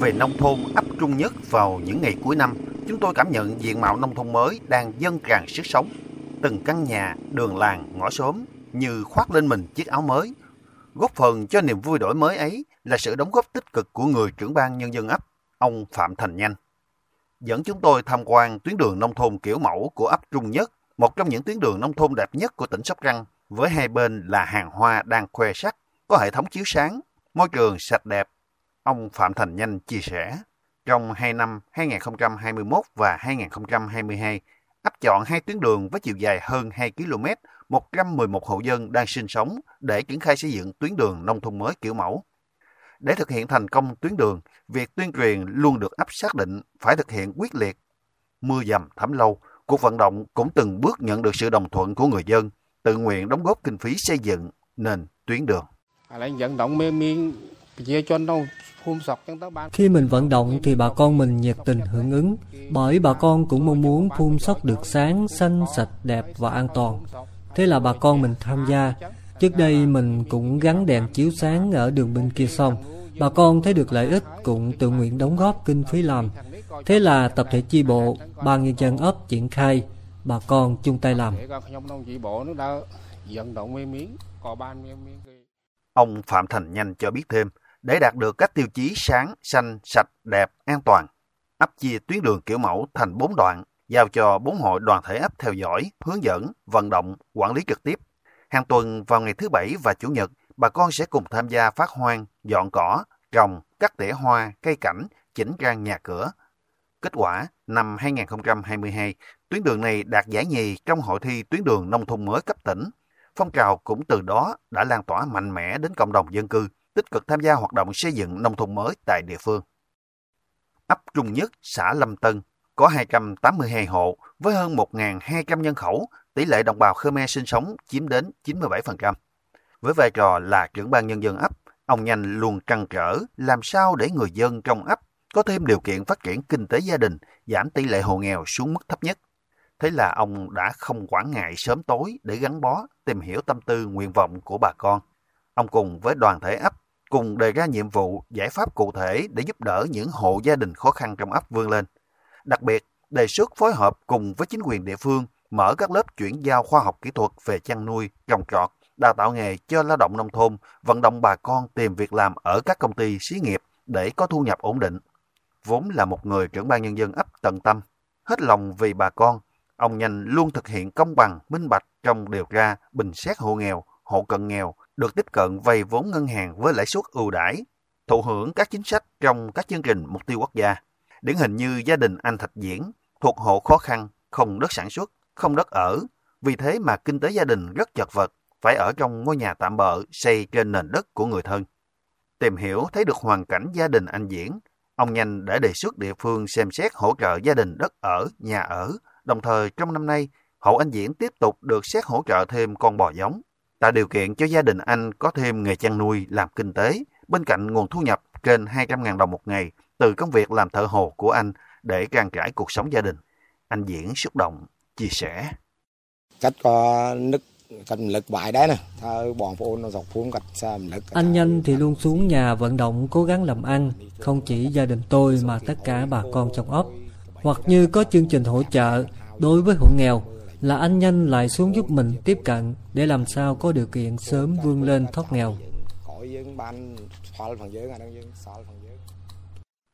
về nông thôn Ấp Trung Nhất vào những ngày cuối năm, chúng tôi cảm nhận diện mạo nông thôn mới đang dâng tràn sức sống. Từng căn nhà, đường làng, ngõ xóm như khoác lên mình chiếc áo mới. Góp phần cho niềm vui đổi mới ấy là sự đóng góp tích cực của người trưởng ban nhân dân ấp, ông Phạm Thành Nhanh. Dẫn chúng tôi tham quan tuyến đường nông thôn kiểu mẫu của Ấp Trung Nhất, một trong những tuyến đường nông thôn đẹp nhất của tỉnh Sóc Trăng, với hai bên là hàng hoa đang khoe sắc, có hệ thống chiếu sáng, môi trường sạch đẹp. Ông Phạm Thành Nhanh chia sẻ, trong 2 năm 2021 và 2022, ấp chọn hai tuyến đường với chiều dài hơn 2 km, 111 hộ dân đang sinh sống để triển khai xây dựng tuyến đường nông thôn mới kiểu mẫu. Để thực hiện thành công tuyến đường, việc tuyên truyền luôn được ấp xác định phải thực hiện quyết liệt. Mưa dầm thấm lâu, cuộc vận động cũng từng bước nhận được sự đồng thuận của người dân, tự nguyện đóng góp kinh phí xây dựng nền tuyến đường. Khi mình vận động thì bà con mình nhiệt tình hưởng ứng, bởi bà con cũng mong muốn phun sóc được sáng, xanh, sạch, đẹp và an toàn. Thế là bà con mình tham gia. Trước đây mình cũng gắn đèn chiếu sáng ở đường bên kia sông. Bà con thấy được lợi ích cũng tự nguyện đóng góp kinh phí làm. Thế là tập thể chi bộ, ban nhân dân ấp triển khai, bà con chung tay làm. Ông Phạm Thành Nhanh cho biết thêm, để đạt được các tiêu chí sáng, xanh, sạch, đẹp, an toàn, ấp chia tuyến đường kiểu mẫu thành 4 đoạn, giao cho 4 hội đoàn thể ấp theo dõi, hướng dẫn, vận động, quản lý trực tiếp. Hàng tuần vào ngày thứ Bảy và Chủ nhật, bà con sẽ cùng tham gia phát hoang, dọn cỏ, trồng, cắt tỉa hoa, cây cảnh, chỉnh trang nhà cửa. Kết quả, năm 2022, tuyến đường này đạt giải nhì trong hội thi tuyến đường nông thôn mới cấp tỉnh. Phong trào cũng từ đó đã lan tỏa mạnh mẽ đến cộng đồng dân cư, tích cực tham gia hoạt động xây dựng nông thôn mới tại địa phương. Ấp Trung Nhất, xã Lâm Tân, có 282 hộ với hơn 1.200 nhân khẩu, tỷ lệ đồng bào Khmer sinh sống chiếm đến 97%. Với vai trò là trưởng ban nhân dân ấp, ông Nhanh luôn trăn trở làm sao để người dân trong ấp có thêm điều kiện phát triển kinh tế gia đình, giảm tỷ lệ hộ nghèo xuống mức thấp nhất. Thế là ông đã không quản ngại sớm tối để gắn bó, tìm hiểu tâm tư, nguyện vọng của bà con. Ông cùng với đoàn thể ấp, cùng đề ra nhiệm vụ, giải pháp cụ thể để giúp đỡ những hộ gia đình khó khăn trong ấp vươn lên. Đặc biệt, đề xuất phối hợp cùng với chính quyền địa phương, mở các lớp chuyển giao khoa học kỹ thuật về chăn nuôi, trồng trọt, đào tạo nghề cho lao động nông thôn, vận động bà con tìm việc làm ở các công ty, xí nghiệp để có thu nhập ổn định. Vốn là một người trưởng ban nhân dân ấp tận tâm, hết lòng vì bà con, ông Nhanh luôn thực hiện công bằng, minh bạch trong điều tra, bình xét hộ nghèo, hộ cận nghèo, được tiếp cận vay vốn ngân hàng với lãi suất ưu đãi, thụ hưởng các chính sách trong các chương trình mục tiêu quốc gia. Điển hình như gia đình anh Thạch Diễn, thuộc hộ khó khăn, không đất sản xuất, không đất ở, vì thế mà kinh tế gia đình rất chật vật, phải ở trong ngôi nhà tạm bợ xây trên nền đất của người thân. Tìm hiểu thấy được hoàn cảnh gia đình anh Diễn, ông Nhanh đã đề xuất địa phương xem xét hỗ trợ gia đình đất ở, nhà ở, đồng thời trong năm nay, hộ anh Diễn tiếp tục được xét hỗ trợ thêm con bò giống, tạo điều kiện cho gia đình anh có thêm nghề chăn nuôi làm kinh tế, bên cạnh nguồn thu nhập trên 200.000 đồng một ngày từ công việc làm thợ hồ của anh để trang trải cuộc sống gia đình. Anh Diễn xúc động, chia sẻ. Anh Nhanh thì luôn xuống nhà vận động cố gắng làm ăn, không chỉ gia đình tôi mà tất cả bà con trong ấp. Hoặc như có chương trình hỗ trợ đối với hộ nghèo là anh Nhanh lại xuống giúp mình tiếp cận để làm sao có điều kiện sớm vươn lên thoát nghèo.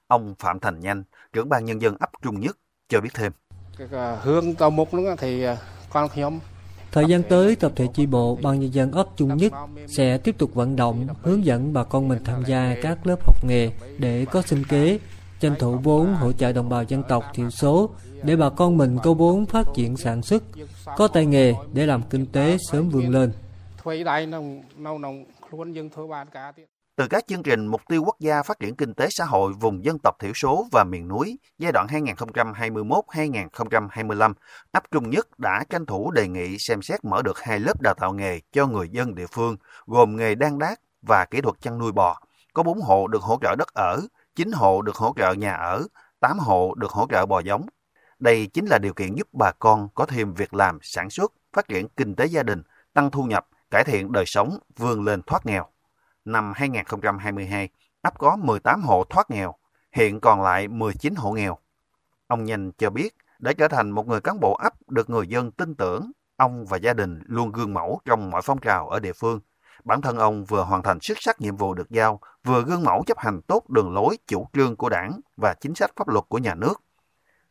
Ông Phạm Thành Nhanh, trưởng ban nhân dân Ấp Trung Nhất, cho biết thêm. Thời gian tới, tập thể chi bộ, ban nhân dân Ấp Trung Nhất sẽ tiếp tục vận động, hướng dẫn bà con mình tham gia các lớp học nghề để có sinh kế, tranh thủ vốn hỗ trợ đồng bào dân tộc thiểu số để bà con mình có vốn phát triển sản xuất, có tay nghề để làm kinh tế sớm vươn lên. Từ các chương trình mục tiêu quốc gia phát triển kinh tế xã hội vùng dân tộc thiểu số và miền núi giai đoạn 2021-2025, Ấp Trung Nhất đã tranh thủ đề nghị xem xét mở được 2 lớp đào tạo nghề cho người dân địa phương gồm nghề đan đát và kỹ thuật chăn nuôi bò. Có 4 hộ được hỗ trợ đất ở, 9 hộ được hỗ trợ nhà ở, 8 hộ được hỗ trợ bò giống. Đây chính là điều kiện giúp bà con có thêm việc làm, sản xuất, phát triển kinh tế gia đình, tăng thu nhập, cải thiện đời sống, vươn lên thoát nghèo. Năm 2022, ấp có 18 hộ thoát nghèo. hiện còn lại 19 hộ nghèo. Ông Nhanh cho biết, để trở thành một người cán bộ ấp được người dân tin tưởng, ông và gia đình luôn gương mẫu trong mọi phong trào ở địa phương. Bản thân ông vừa hoàn thành xuất sắc nhiệm vụ được giao, vừa gương mẫu chấp hành tốt đường lối, chủ trương của Đảng và chính sách pháp luật của nhà nước.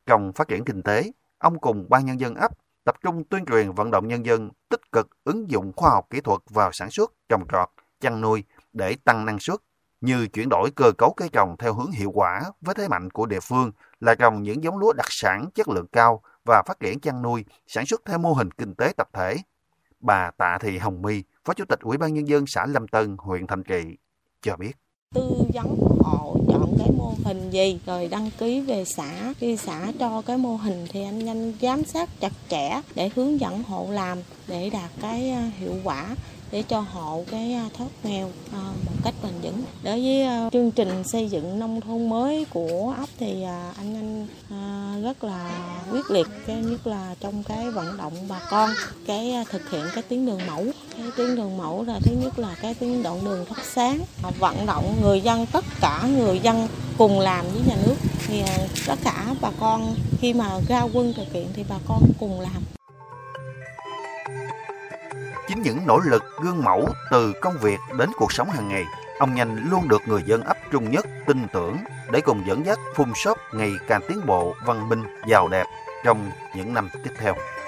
Trong phát triển kinh tế, ông cùng ban nhân dân ấp tập trung tuyên truyền vận động nhân dân tích cực ứng dụng khoa học kỹ thuật vào sản xuất, trồng trọt, chăn nuôi để tăng năng suất, như chuyển đổi cơ cấu cây trồng theo hướng hiệu quả với thế mạnh của địa phương là trồng những giống lúa đặc sản chất lượng cao và phát triển chăn nuôi, sản xuất theo mô hình kinh tế tập thể. Bà Tạ Thị Hồng My, Phó Chủ tịch Ủy ban Nhân dân xã Lâm Tân, huyện Thạnh Trị, cho biết. Tư vấn hộ chọn cái mô hình gì, rồi đăng ký về xã. Khi xã cho cái mô hình thì anh Nhanh giám sát chặt chẽ để hướng dẫn hộ làm, để đạt cái hiệu quả, để cho hộ cái thoát nghèo một cách bền vững. Đối với chương trình xây dựng nông thôn mới của ấp thì anh Nhanh rất là quyết liệt, nhất là trong cái vận động bà con, cái thực hiện cái tuyến đường mẫu. Cái tuyến đường mẫu là thứ nhất là cái tuyến đoạn đường thắp sáng, vận động người dân, tất cả người dân cùng làm với nhà nước. Thì tất cả bà con khi mà ra quân thực hiện thì bà con cùng làm. Chính những nỗ lực gương mẫu từ công việc đến cuộc sống hàng ngày, ông Nhanh luôn được người dân ấp Trung Nhất tin tưởng để cùng dẫn dắt phun sóc ngày càng tiến bộ, văn minh, giàu đẹp trong những năm tiếp theo.